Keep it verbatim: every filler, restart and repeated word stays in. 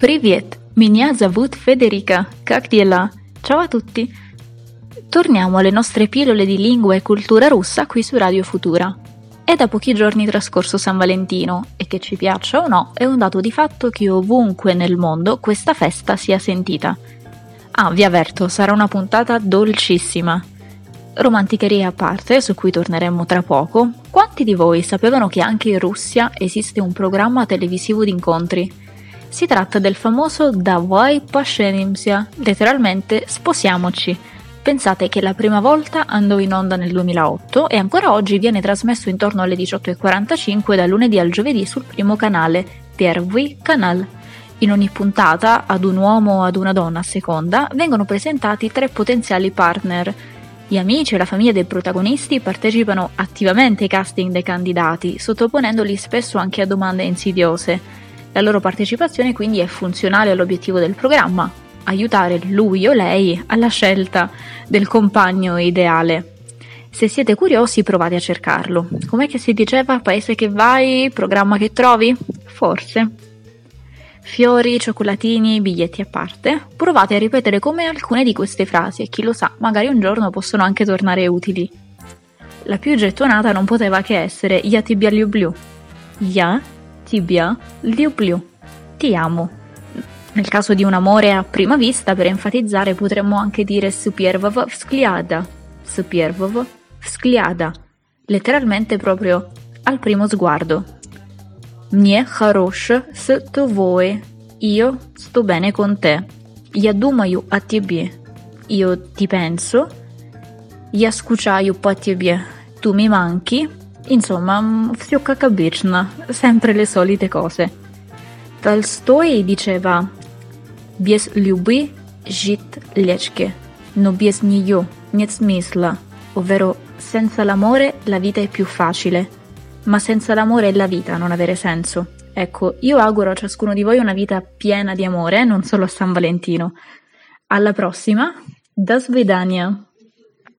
Привет! Меня зовут Federica. Как дела? Ciao a tutti! Torniamo alle nostre pillole di lingua e cultura russa qui su Radio Futura. È da pochi giorni trascorso San Valentino e che ci piaccia o no è un dato di fatto che ovunque nel mondo questa festa sia sentita. Ah, vi avverto, sarà una puntata dolcissima. Romanticherie a parte, su cui torneremo tra poco, quanti di voi sapevano che anche in Russia esiste un programma televisivo di incontri? Si tratta del famoso Davai Pozhenimsya, letteralmente sposiamoci. Pensate che la prima volta andò in onda nel duemilaotto e ancora oggi viene trasmesso intorno alle diciotto e quarantacinque dal lunedì al giovedì sul primo canale, Pervyj Kanal. In ogni puntata, ad un uomo o ad una donna a seconda, vengono presentati tre potenziali partner. Gli amici e la famiglia dei protagonisti partecipano attivamente ai casting dei candidati, sottoponendoli spesso anche a domande insidiose. La loro partecipazione quindi è funzionale all'obiettivo del programma, aiutare lui o lei alla scelta del compagno ideale. Se siete curiosi provate a cercarlo. Com'è che si diceva? Paese che vai, programma che trovi? Forse. Fiori, cioccolatini, biglietti a parte, provate a ripetere come alcune di queste frasi e chi lo sa, magari un giorno possono anche tornare utili. La più gettonata non poteva che essere «Я тебя люблю». «Я тебя люблю». «Ti amo». Nel caso di un amore a prima vista, per enfatizzare, potremmo anche dire «С первого взгляда». «С первого взгляда». Letteralmente proprio «al primo sguardo». Мне хорошо с тобой. Io sto bene con te. Я думаю о тебе. Io ti penso. Я скучаю по тебе. Tu mi manchi. Insomma, все как обычно. Sempre le solite cose. Tolstoj diceva: Без любви жить легче, но без нее нет смысла. Ovvero, senza l'amore la vita è più facile, ma senza l'amore è la vita non avere senso. Ecco, io auguro a ciascuno di voi una vita piena di amore, non solo a San Valentino. Alla prossima, da svedania!